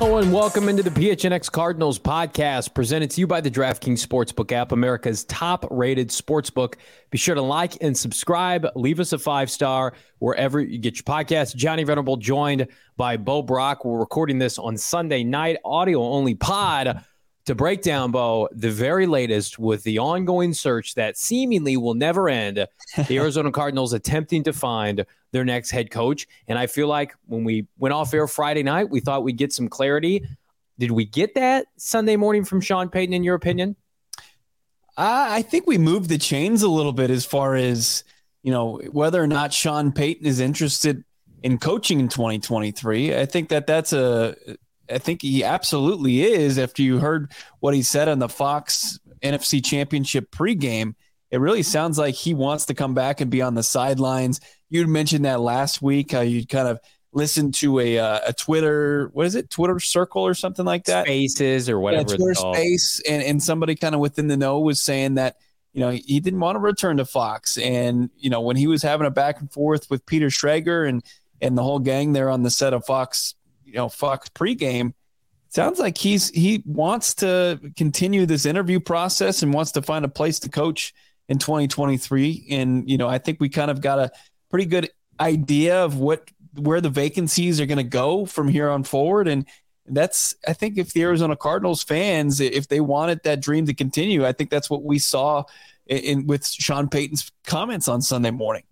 Hello and welcome into the PHNX Cardinals podcast presented to you by the DraftKings Sportsbook app, America's top-rated sportsbook. Be sure to like and subscribe. Leave us a 5-star wherever you get your podcast. Johnny Venerable joined by Bo Brock. We're recording this on Sunday night, audio-only pod to break down, Bo, the very latest with the ongoing search that seemingly will never end. The Arizona Cardinals attempting to find their next head coach. And I feel like when we went off air Friday night, we thought we'd get some clarity. Did we get that Sunday morning from Sean Payton, in your opinion? I think we moved the chains a little bit as far as, you know, whether or not Sean Payton is interested in coaching in 2023. I think I think he absolutely is. After you heard what he said on the Fox NFC Championship pregame, it really sounds like he wants to come back and be on the sidelines. You mentioned that last week, how you kind of listened to a Twitter, what is it? Twitter circle or something like that? Spaces or whatever. Yeah, Twitter space. And somebody kind of within the know was saying that, you know, he didn't want to return to Fox. And, you know, when he was having a back and forth with Peter Schrager and the whole gang there on the set of Fox, you know, Fox pregame, sounds like he wants to continue this interview process and wants to find a place to coach in 2023. And, you know, I think we kind of got a pretty good idea of where the vacancies are going to go from here on forward. And that's, I think, if the Arizona Cardinals fans, if they wanted that dream to continue, I think that's what we saw with Sean Payton's comments on Sunday morning.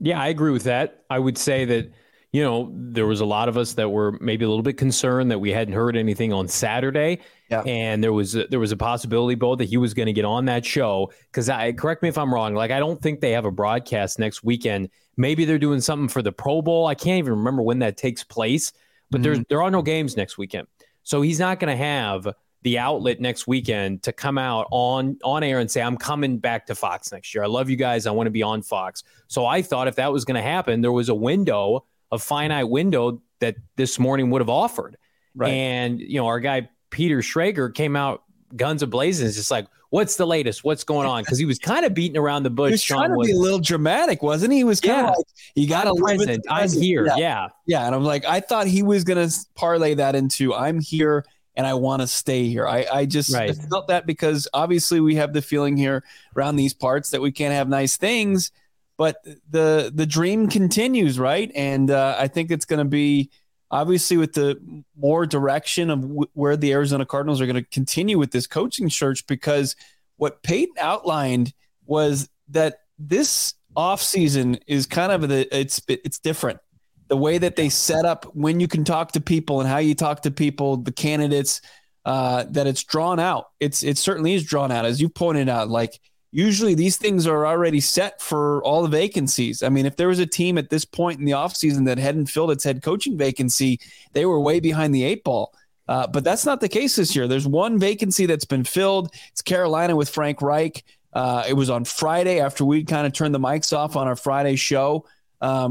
Yeah, I agree with that. I would say that, you know, there was a lot of us that were maybe a little bit concerned that we hadn't heard anything on Saturday. Yeah. And there was a possibility, Bo, that he was going to get on that show. Because correct me if I'm wrong, like, I don't think they have a broadcast next weekend. Maybe they're doing something for the Pro Bowl. I can't even remember when that takes place. But there are no games next weekend. So he's not going to have the outlet next weekend to come out on air and say, I'm coming back to Fox next year. I love you guys. I want to be on Fox. So I thought if that was going to happen, there was a finite window that this morning would have offered. Right. And, you know, our guy, Peter Schrager, came out guns a-blazing. It's just like, what's the latest? What's going on? Because he was kind of beating around the bush. He was trying to be a little dramatic, wasn't he? He was kind of like, you got to present. I'm here. Yeah. Yeah. And I'm like, I thought he was going to parlay that into, I'm here and I want to stay here. I felt that, because obviously we have the feeling here around these parts that we can't have nice things. But the dream continues, right? And I think it's going to be, obviously, with the more direction of where the Arizona Cardinals are going to continue with this coaching search, because what Peyton outlined was that this offseason is kind of it's different. The way that they set up when you can talk to people and how you talk to people, the candidates, that it's drawn out. It certainly is drawn out, as you pointed out, like, usually these things are already set for all the vacancies. I mean, if there was a team at this point in the offseason that hadn't filled its head coaching vacancy, they were way behind the eight ball. But that's not the case this year. There's one vacancy that's been filled. It's Carolina with Frank Reich. It was on Friday after we kind of turned the mics off on our Friday show.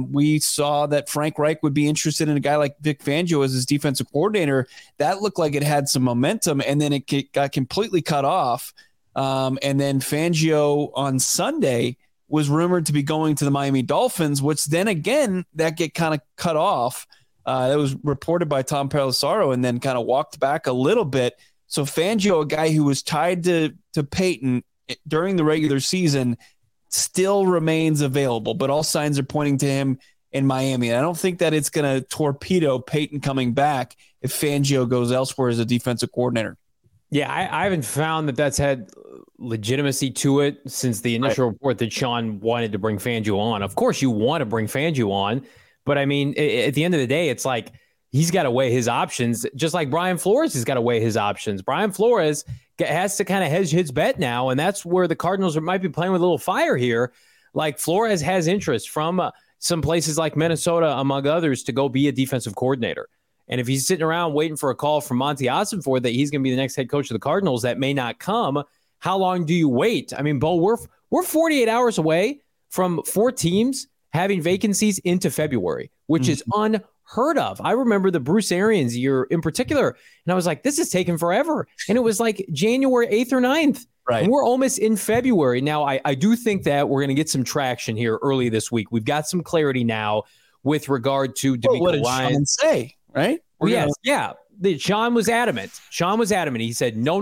We saw that Frank Reich would be interested in a guy like Vic Fangio as his defensive coordinator. That looked like it had some momentum, and then it got completely cut off. And then Fangio on Sunday was rumored to be going to the Miami Dolphins, which then again, that get kind of cut off. That was reported by Tom Pelissero and then kind of walked back a little bit. So Fangio, a guy who was tied to Payton during the regular season, still remains available, but all signs are pointing to him in Miami. And I don't think that it's going to torpedo Payton coming back if Fangio goes elsewhere as a defensive coordinator. Yeah, I haven't found that that's had legitimacy to it since the initial report that Sean wanted to bring Fangio on. Of course you want to bring Fangio on, but I mean, at the end of the day, it's like he's got to weigh his options, just like Brian Flores has got to weigh his options. Brian Flores has to kind of hedge his bet now, and that's where the Cardinals might be playing with a little fire here. Like, Flores has interest from some places like Minnesota, among others, to go be a defensive coordinator. And if he's sitting around waiting for a call from Monty Osanford that he's going to be the next head coach of the Cardinals, that may not come. How long do you wait? I mean, Bo, we're 48 hours away from four teams having vacancies into February, which is unheard of. I remember the Bruce Arians year in particular, and I was like, this is taking forever. And it was like January 8th or 9th. Right. And we're almost in February. Now, I do think that we're going to get some traction here early this week. We've got some clarity now with regard to DeMeco Ryans. What did Sean say, right? Yeah. Sean was adamant. He said, no.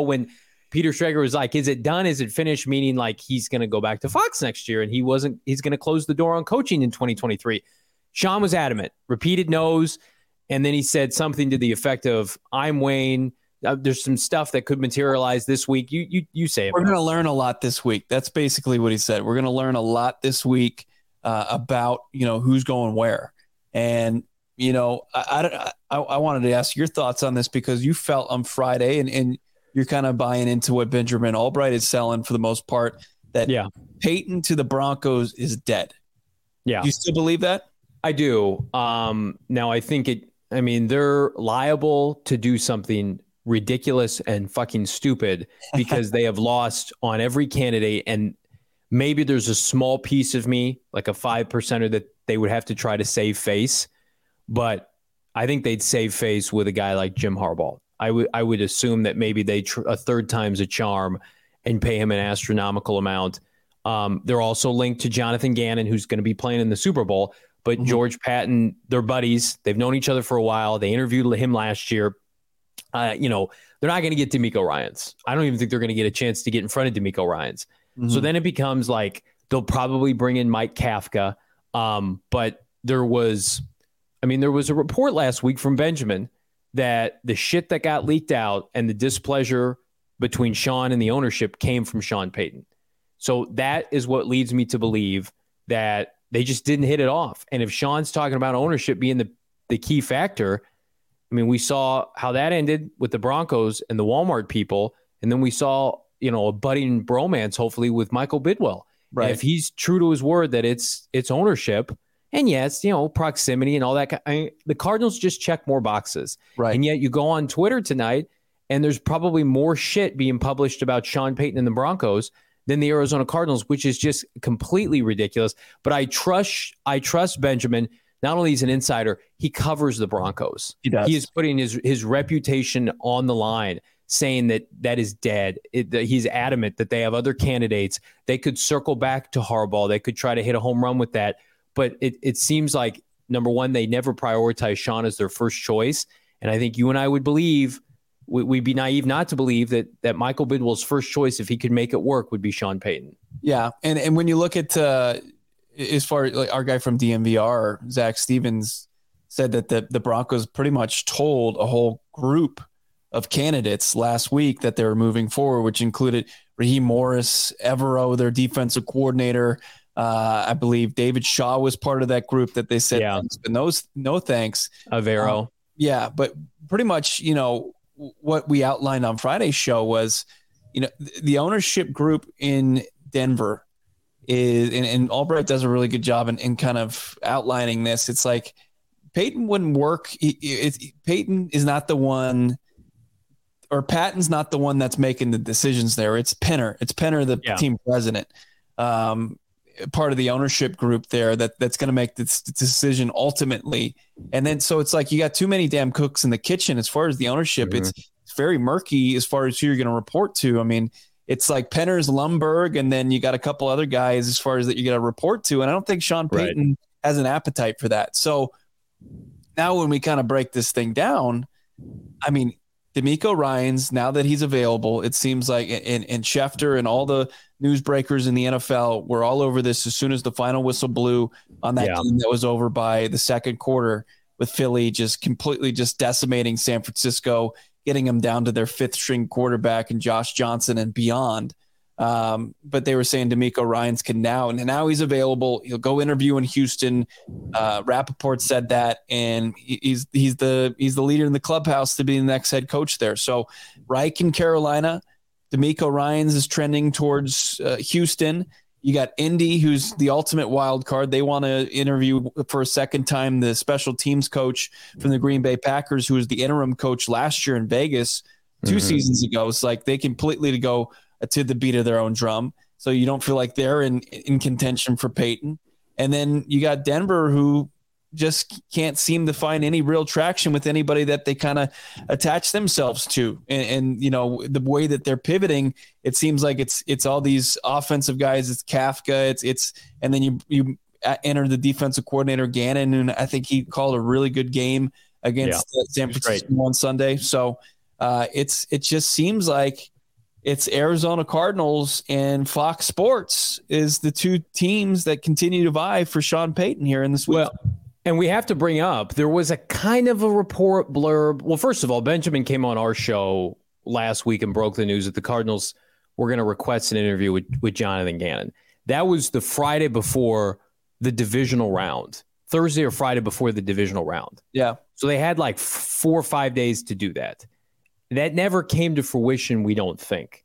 When Peter Schrager was like, is it done? Is it finished? Meaning, like, he's going to go back to Fox next year, and he's going to close the door on coaching in 2023. Sean was adamant, repeated no's, and then he said something to the effect of, I'm Wayne. There's some stuff that could materialize this week. You say it. We're going to learn a lot this week. That's basically what he said. We're going to learn a lot this week about, who's going where. And, I wanted to ask your thoughts on this because you felt on Friday and you're kind of buying into what Benjamin Albright is selling for the most part, that Payton to the Broncos is dead. Yeah. Do you still believe that? I do. Now I think they're liable to do something ridiculous and fucking stupid because they have lost on every candidate. And maybe there's a small piece of me, like a 5%er, that they would have to try to save face. But I think they'd save face with a guy like Jim Harbaugh. I would assume that maybe they a third time's a charm and pay him an astronomical amount. They're also linked to Jonathan Gannon, who's going to be playing in the Super Bowl. But George Patton, they're buddies. They've known each other for a while. They interviewed him last year. They're not going to get DeMeco Ryans. I don't even think they're going to get a chance to get in front of DeMeco Ryans. So then it becomes like they'll probably bring in Mike Kafka. But there was a report last week from Benjamin that the shit that got leaked out and the displeasure between Sean and the ownership came from Sean Payton. So that is what leads me to believe that they just didn't hit it off. And if Sean's talking about ownership being the key factor, we saw how that ended with the Broncos and the Walmart people. And then we saw, a budding bromance, hopefully, with Michael Bidwell. Right. And if he's true to his word that it's ownership, and yes, proximity and all that. The Cardinals just check more boxes. Right. And yet you go on Twitter tonight, and there's probably more shit being published about Sean Payton and the Broncos than the Arizona Cardinals, which is just completely ridiculous. But I trust Benjamin. Not only is he an insider, he covers the Broncos. He does. He is putting his reputation on the line, saying that is dead. He's adamant that they have other candidates. They could circle back to Harbaugh. They could try to hit a home run with that. But it seems like, number one, they never prioritize Sean as their first choice. And I think you and I would believe, we'd be naive not to believe that Michael Bidwell's first choice, if he could make it work, would be Sean Payton. Yeah, and when you look at... as far as our guy from DMVR, Zach Stevens, said that the Broncos pretty much told a whole group of candidates last week that they were moving forward, which included Raheem Morris, Evero, their defensive coordinator. I believe David Shaw was part of that group that they said, no thanks. Evero. But pretty much, what we outlined on Friday's show was, the ownership group in Denver is, and Albright does a really good job in kind of outlining this. It's like Payton wouldn't work. Payton is not the one, or Patton's not the one that's making the decisions there. It's Penner. It's Penner, the team president, part of the ownership group there that's going to make this decision ultimately. And then so it's like you got too many damn cooks in the kitchen as far as the ownership. It's very murky as far as who you're going to report to. It's like Penner's Lumberg, and then you got a couple other guys as far as that you got to report to. And I don't think Sean Payton has an appetite for that. So now when we kind of break this thing down, DeMeco Ryans, now that he's available, it seems like, and Schefter and all the newsbreakers in the NFL were all over this as soon as the final whistle blew on that game that was over by the second quarter with Philly just completely just decimating San Francisco, getting them down to their fifth string quarterback and Josh Johnson and beyond. But they were saying DeMeco Ryans can now, and now he's available. He'll go interview in Houston. Rappaport said that, and he's the leader in the clubhouse to be the next head coach there. So Reich in Carolina, DeMeco Ryans is trending towards Houston. You got Indy, who's the ultimate wild card. They want to interview for a second time the special teams coach from the Green Bay Packers, who was the interim coach last year in Vegas two seasons ago. It's like they completely go to the beat of their own drum. So you don't feel like they're in contention for Payton. And then you got Denver, who just can't seem to find any real traction with anybody that they kind of attach themselves to. And, you know, the way that they're pivoting, it seems like it's all these offensive guys. It's Kafka. It's, and then you enter the defensive coordinator Gannon. And I think he called a really good game against San Francisco on Sunday. So it just seems like it's Arizona Cardinals and Fox Sports is the two teams that continue to vie for Sean Payton here in this week. Well, and we have to bring up, there was a kind of a report blurb. Well, first of all, Benjamin came on our show last week and broke the news that the Cardinals were going to request an interview with Jonathan Gannon. That was the Friday before the divisional round, Thursday or Friday before the divisional round. Yeah. So they had like 4 or 5 days to do that. That never came to fruition, we don't think.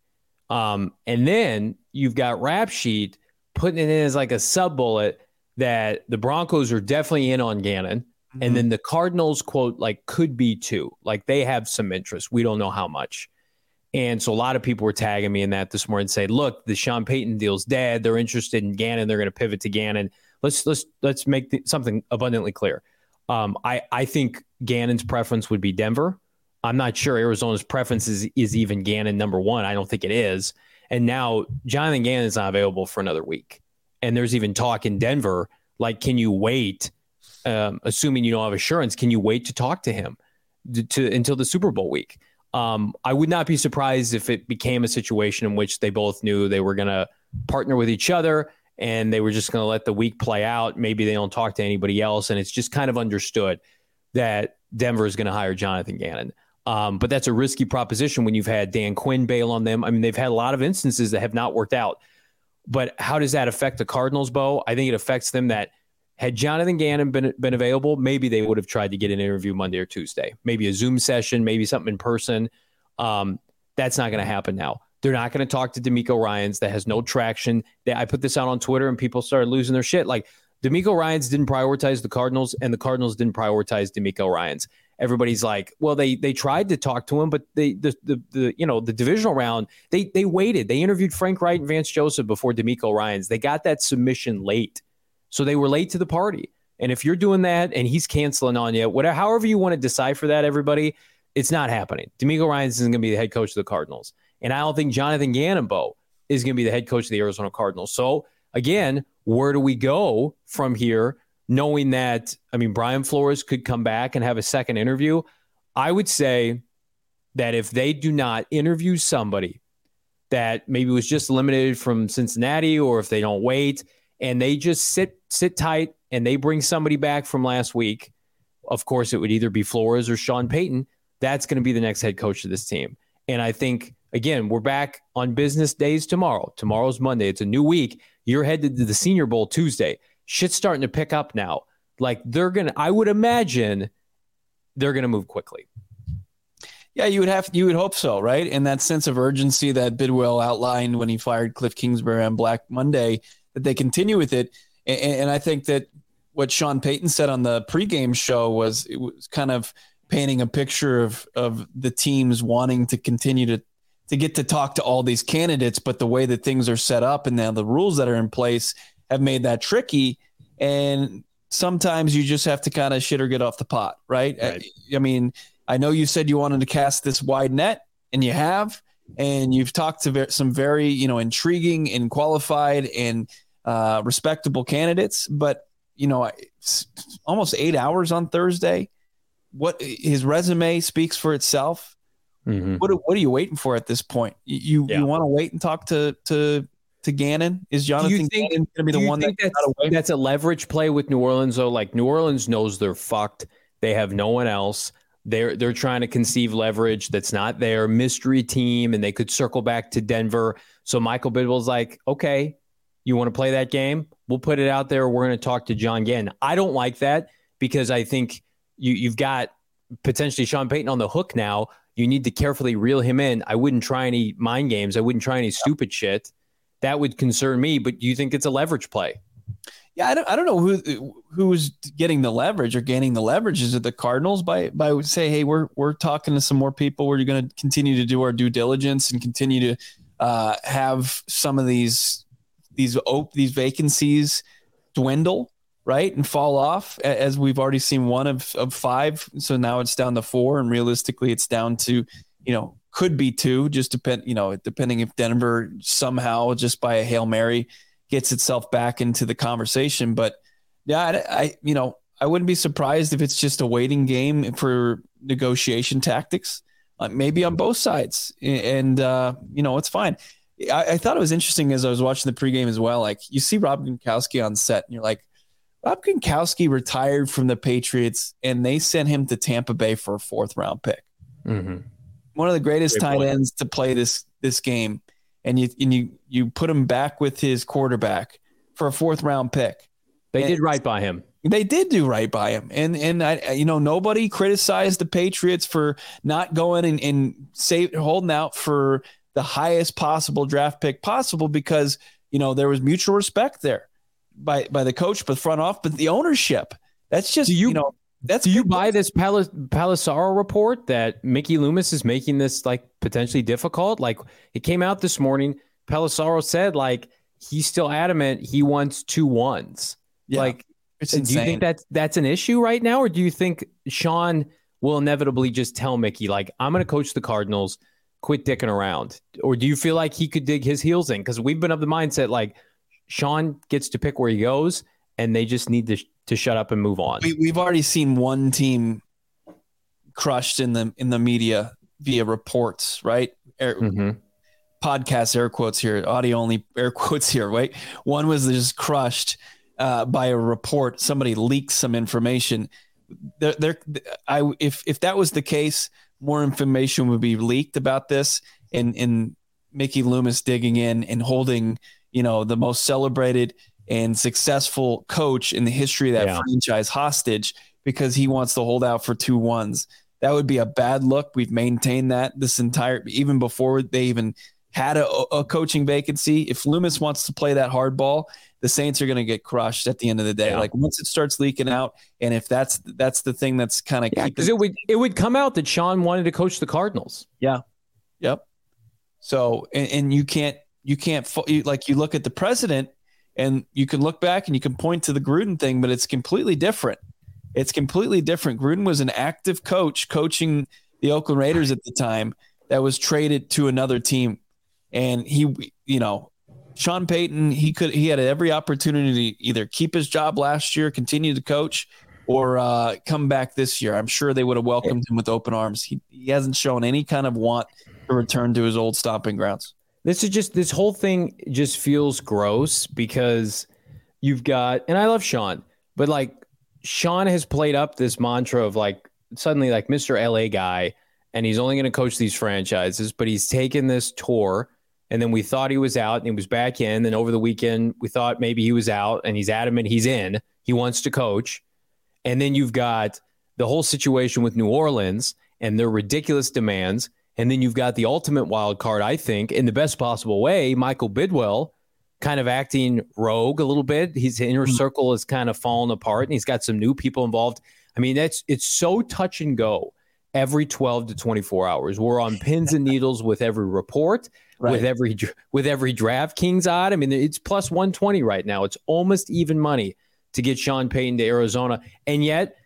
And then you've got Rap Sheet putting it in as like a sub-bullet that the Broncos are definitely in on Gannon. Mm-hmm. And then the Cardinals, quote, like, could be too. Like, they have some interest. We don't know how much. And so a lot of people were tagging me in that this morning and say, look, the Sean Payton deal's dead. They're interested in Gannon. They're going to pivot to Gannon. Let's make something abundantly clear. I think Gannon's preference would be Denver. I'm not sure Arizona's preference is even Gannon number one. I don't think it is. And now Jonathan Gannon is not available for another week. And there's even talk in Denver, like, can you wait, assuming you don't have assurance, can you wait to talk to him until the Super Bowl week? I would not be surprised if it became a situation in which they both knew they were going to partner with each other and they were just going to let the week play out. Maybe they don't talk to anybody else. And it's just kind of understood that Denver is going to hire Jonathan Gannon. But that's a risky proposition when you've had Dan Quinn bail on them. I mean, they've had a lot of instances that have not worked out. But how does that affect the Cardinals, Bo? I think it affects them that had Jonathan Gannon been available, maybe they would have tried to get an interview Monday or Tuesday, maybe a Zoom session, maybe something in person. That's not going to happen now. They're not going to talk to DeMeco Ryans. That has no traction. I put this out on Twitter and people started losing their shit. Like, DeMeco Ryans didn't prioritize the Cardinals and the Cardinals didn't prioritize DeMeco Ryans. Everybody's like, well, they tried to talk to him, but the divisional round, they waited. They interviewed Frank Reich and Vance Joseph before DeMeco Ryans. They got that submission late. So they were late to the party. And if you're doing that and he's canceling on you, whatever, however you want to decipher that, everybody, it's not happening. DeMeco Ryans isn't going to be the head coach of the Cardinals. And I don't think Jonathan Gannon, Bo, is going to be the head coach of the Arizona Cardinals. So again, where do we go from here? Knowing that, I mean, Brian Flores could come back and have a second interview. I would say that if they do not interview somebody that maybe was just eliminated from Cincinnati, or if they don't wait and they just sit tight and they bring somebody back from last week, of course, it would either be Flores or Sean Payton. That's going to be the next head coach of this team. And I think, again, we're back on business days tomorrow. Tomorrow's Monday. It's a new week. You're headed to the Senior Bowl Tuesday. Shit's starting to pick up now. Like, I would imagine they're going to move quickly. Yeah, you would hope so, right? And that sense of urgency that Bidwell outlined when he fired Cliff Kingsbury on Black Monday, that they continue with it. And I think that what Sean Payton said on the pregame show was kind of painting a picture of the teams wanting to continue to get to talk to all these candidates, but the way that things are set up and now the rules that are in place have made that tricky. And sometimes you just have to kind of shit or get off the pot, right? I mean, I know you said you wanted to cast this wide net, and you have, and you've talked to some very, intriguing and qualified and respectable candidates, but it's almost 8 hours on Thursday. What his resume speaks for itself. Mm-hmm. What are you waiting for at this point? You want to wait and talk to Gannon? Is Jonathan Gannon going to be the one that's a leverage play with New Orleans, though? Like, New Orleans knows they're fucked. They have no one else. They're trying to conceive leverage that's not their mystery team, and they could circle back to Denver. So Michael Bidwell's like, okay, you want to play that game? We'll put it out there. We're going to talk to John Gannon. I don't like that because I think you've got potentially Sean Payton on the hook now. You need to carefully reel him in. I wouldn't try any mind games. I wouldn't try any stupid shit. That would concern me, but you think it's a leverage play? Yeah, I don't know who's getting the leverage or gaining the leverage. Is it the Cardinals by say, hey, we're talking to some more people. We're going to continue to do our due diligence and continue to have some of these vacancies dwindle, right, and fall off, as we've already seen one of five. So now it's down to four, and realistically, it's down to, you know, could be two, just depending if Denver somehow just by a Hail Mary gets itself back into the conversation. But yeah, I wouldn't be surprised if it's just a waiting game for negotiation tactics, maybe on both sides. And it's fine. I thought it was interesting as I was watching the pregame as well. Like, you see Rob Gronkowski on set and you're like, Rob Gronkowski retired from the Patriots and they sent him to Tampa Bay for a 4th round pick. Mm-hmm. One of the greatest tight ends to play this game. And you put him back with his quarterback for a 4th round pick. They did do right by him. And I, nobody criticized the Patriots for not going and holding out for the highest possible draft pick possible, because, there was mutual respect there by the coach, but front off, but the ownership. That's just, do you buy this Pelissero report that Mickey Loomis is making this like potentially difficult? Like, it came out this morning. Pelissero said he's still adamant he wants 2 ones. Yeah, it's insane. Do you think that's an issue right now? Or do you think Sean will inevitably just tell Mickey, I'm going to coach the Cardinals, quit dicking around? Or do you feel like he could dig his heels in? Because we've been of the mindset, Sean gets to pick where he goes and they just need to shut up and move on. We've already seen one team crushed in the media via reports, right? Podcasts, air quotes here, audio only, air quotes here, right? One was just crushed by a report. Somebody leaked some information. If that was the case, more information would be leaked about this, and Mickey Loomis digging in and holding, the most celebrated and successful coach in the history of that franchise hostage because he wants to hold out for 2 ones. That would be a bad look. We've maintained that even before they even had a coaching vacancy. If Loomis wants to play that hardball, the Saints are going to get crushed at the end of the day. Yeah. Once it starts leaking out, and if that's the thing that's kind of because it would come out that Sean wanted to coach the Cardinals. Yeah. Yep. So and you can't you look at the president. And you can look back and you can point to the Gruden thing, but it's completely different. Gruden was an active coach coaching the Oakland Raiders at the time that was traded to another team. And Sean Payton, he had every opportunity to either keep his job last year, continue to coach, or come back this year. I'm sure they would have welcomed him with open arms. He hasn't shown any kind of want to return to his old stomping grounds. This whole thing just feels gross because you've got, and I love Sean, but Sean has played up this mantra of suddenly Mr. LA guy, and he's only going to coach these franchises, but he's taken this tour, and then we thought he was out and he was back in. Then over the weekend, we thought maybe he was out, and he's adamant he's in, he wants to coach. And then you've got the whole situation with New Orleans and their ridiculous demands. And then you've got the ultimate wild card, I think, in the best possible way, Michael Bidwell kind of acting rogue a little bit. His inner circle is kind of falling apart, and he's got some new people involved. I mean, it's so touch and go every 12 to 24 hours. We're on pins and needles with every report, with every DraftKings odd. I mean, it's plus 120 right now. It's almost even money to get Sean Payton to Arizona. And yet,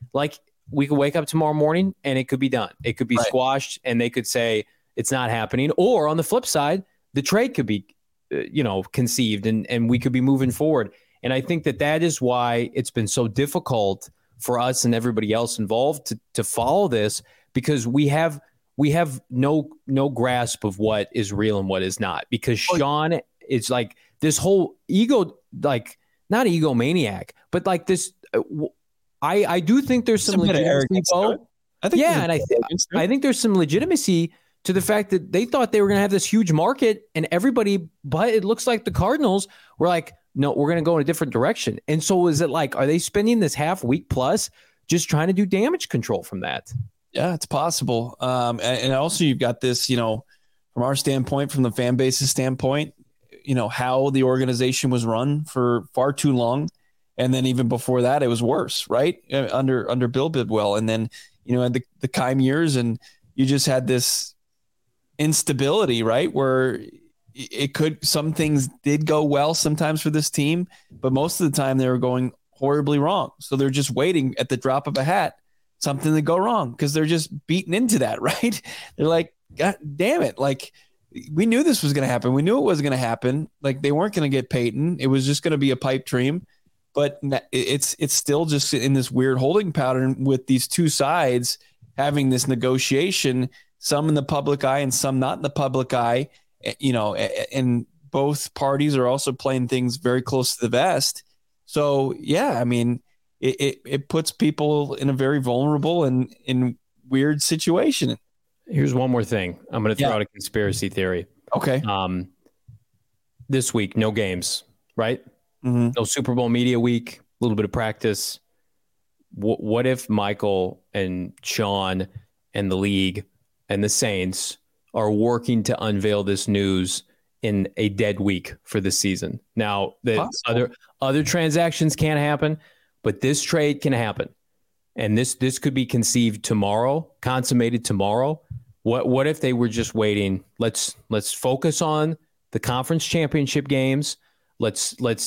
we could wake up tomorrow morning and it could be done. It could be squashed and they could say it's not happening. Or on the flip side, the trade could be, conceived and we could be moving forward. And I think that is why it's been so difficult for us and everybody else involved to follow this, because we have no grasp of what is real and what is not, because Sean is this whole ego, not egomaniac, but this, I do think there's some legitimacy. I think I think there's some legitimacy to the fact that they thought they were going to have this huge market and everybody, but it looks like the Cardinals were like, no, we're going to go in a different direction. And so is it like, are they spending this half week plus just trying to do damage control from that? Yeah, it's possible. And also you've got this, you know, from our standpoint, from the fan base's standpoint, you know, how the organization was run for far too long. And then even before that, it was worse, right? Under Bill Bidwell. And then, you know, in the Keim years, and you just had this instability, right? Where it could, some things did go well sometimes for this team, but most of the time they were going horribly wrong. So they're just waiting at the drop of a hat, something to go wrong, because they're just beaten into that, right? They're like, God damn it. Like, we knew this was going to happen. We knew it was going to happen. Like, they weren't going to get Peyton. It was just going to be a pipe dream. But it's still just in this weird holding pattern with these two sides having this negotiation, some in the public eye and some not in the public eye, you know, and both parties are also playing things very close to the vest. So, yeah, I mean, it puts people in a very vulnerable and in weird situation. Here's one more thing. I'm going to throw out a conspiracy theory. Okay. This week, no games, right? Mm-hmm. No Super Bowl media week, a little bit of practice. What if Michael and Sean and the league and the Saints are working to unveil this news in a dead week for the season? Now, the other transactions can't happen, but this trade can happen. And this could be conceived tomorrow, consummated tomorrow. What if they were just waiting? Let's focus on the conference championship games. Let's let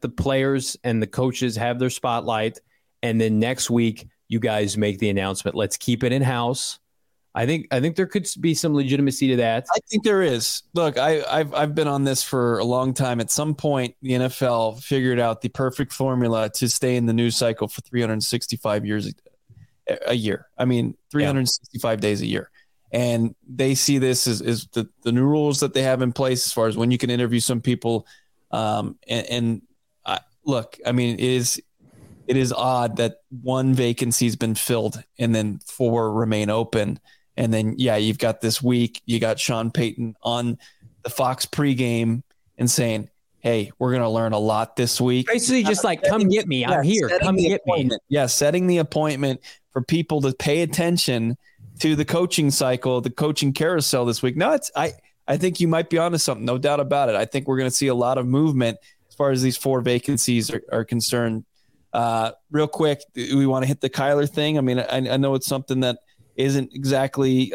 the players and the coaches have their spotlight. And then next week, you guys make the announcement. Let's keep it in house. I think there could be some legitimacy to that. I think there is. Look, I've been on this for a long time. At some point, the NFL figured out the perfect formula to stay in the news cycle for 365 years a year. I mean, 365 days a year. And they see this as the new rules that they have in place as far as when you can interview some people. Look, I mean, it is odd that one vacancy's been filled and then four remain open. And then, you've got this week, you got Sean Payton on the Fox pregame and saying, hey, we're going to learn a lot this week. Basically just like, come get me. I'm here. Come get me. Yeah. Setting the appointment for people to pay attention to the coaching cycle, the coaching carousel this week. No, I think you might be onto something. No doubt about it. I think we're going to see a lot of movement as far as these four vacancies are concerned. Real quick, we want to hit the Kyler thing. I mean, I know it's something that isn't exactly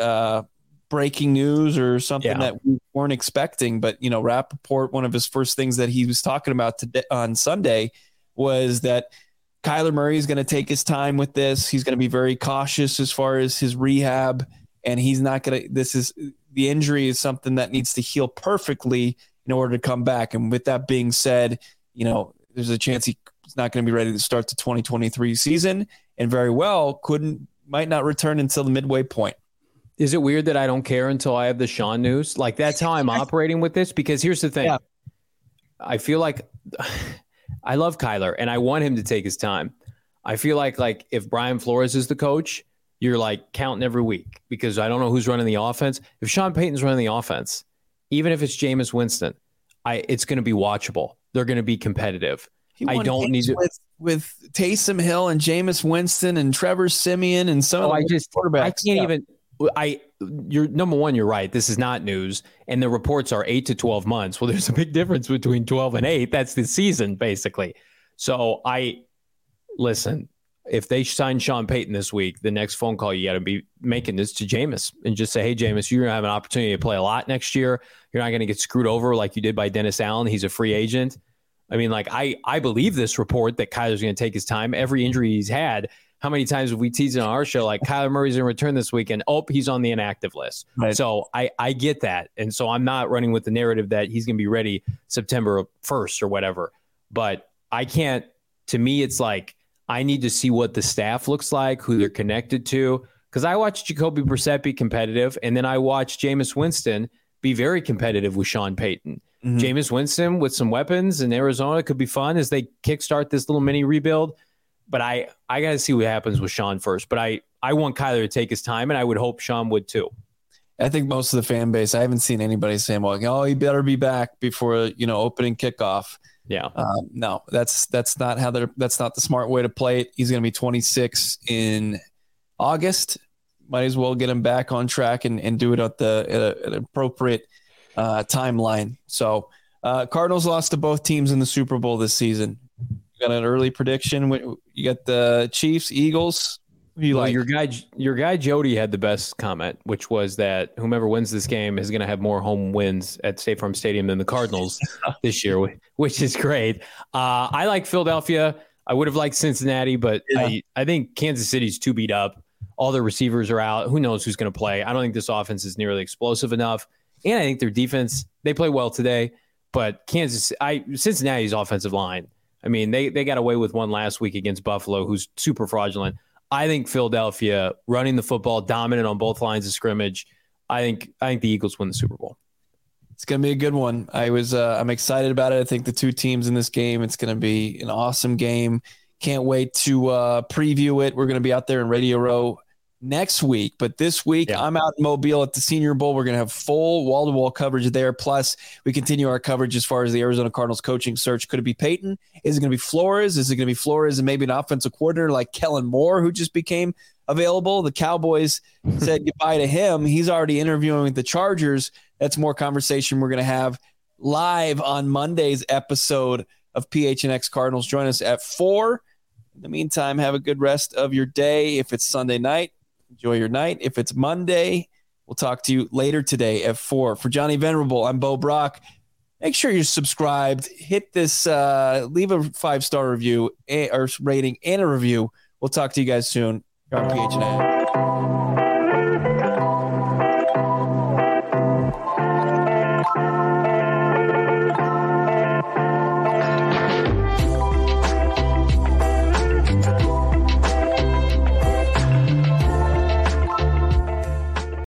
breaking news or something that we weren't expecting, but you know, Rappaport, one of his first things that he was talking about today on Sunday was that Kyler Murray is going to take his time with this. He's going to be very cautious as far as his rehab, and he's not going to, the injury is something that needs to heal perfectly in order to come back. And with that being said, you know, there's a chance he's not going to be ready to start the 2023 season, and very well might not return until the midway point. Is it weird that I don't care until I have the Sean news? Like, that's how I'm operating with this, because here's the thing. Yeah. I feel like I love Kyler and I want him to take his time. I feel like if Brian Flores is the coach, you're like counting every week because I don't know who's running the offense. If Sean Payton's running the offense, even if it's Jameis Winston, it's going to be watchable. They're going to be competitive. I don't need to with Taysom Hill and Jameis Winston and Trevor Simeon and some of the quarterbacks. I can't even. You're number one. You're right. This is not news, and the reports are 8 to 12 months. Well, there's a big difference between 12 and 8. That's the season, basically. So listen. If they sign Sean Payton this week, the next phone call you got to be making is to Jameis and just say, hey, Jameis, you're going to have an opportunity to play a lot next year. You're not going to get screwed over like you did by Dennis Allen. He's a free agent. I mean, like, I believe this report that Kyler's going to take his time. Every injury he's had, how many times have we teased on our show, like, Kyler Murray's in return this week, and he's on the inactive list. Right. So I get that. And so I'm not running with the narrative that he's going to be ready September 1st or whatever. But I can't – to me, it's like, I need to see what the staff looks like, who they're connected to. Because I watched Jacoby Brissett be competitive, and then I watched Jameis Winston be very competitive with Sean Payton. Mm-hmm. Jameis Winston with some weapons in Arizona could be fun as they kickstart this little mini rebuild. But I got to see what happens with Sean first. But I I want Kyler to take his time, and I would hope Sean would too. I think most of the fan base, I haven't seen anybody saying, well, oh, he better be back before, you know, opening kickoff. Yeah. No, that's not how that's not the smart way to play it. He's going to be 26 in August. Might as well get him back on track and do it at an appropriate timeline. So Cardinals lost to both teams in the Super Bowl this season. You got an early prediction. You got the Chiefs, Eagles. Your guy Jody had the best comment, which was that whomever wins this game is going to have more home wins at State Farm Stadium than the Cardinals this year, which is great. I like Philadelphia. I would have liked Cincinnati, but yeah. I think Kansas City's too beat up. All their receivers are out. Who knows who's going to play? I don't think this offense is nearly explosive enough, and I think their defense, they play well today, but Cincinnati's offensive line, I mean, they got away with one last week against Buffalo, who's super fraudulent. I think Philadelphia running the football, dominant on both lines of scrimmage. I think the Eagles win the Super Bowl. It's going to be a good one. I'm excited about it. I think the two teams in this game, it's going to be an awesome game. Can't wait to preview it. We're going to be out there in Radio Row next week, but this week I'm out in Mobile at the Senior Bowl. We're going to have full wall-to-wall coverage there. Plus, we continue our coverage as far as the Arizona Cardinals coaching search. Could it be Payton? Is it going to be Flores? Is it going to be Flores and maybe an offensive coordinator like Kellen Moore, who just became available? The Cowboys said goodbye to him. He's already interviewing with the Chargers. That's more conversation we're going to have live on Monday's episode of PHNX Cardinals. Join us at 4. In the meantime, have a good rest of your day. If it's Sunday night, enjoy your night. If it's Monday, we'll talk to you later today at 4. For Johnny Venerable, I'm Bo Brock. Make sure you're subscribed. Hit this, leave a 5-star review or rating and a review. We'll talk to you guys soon on PHNX.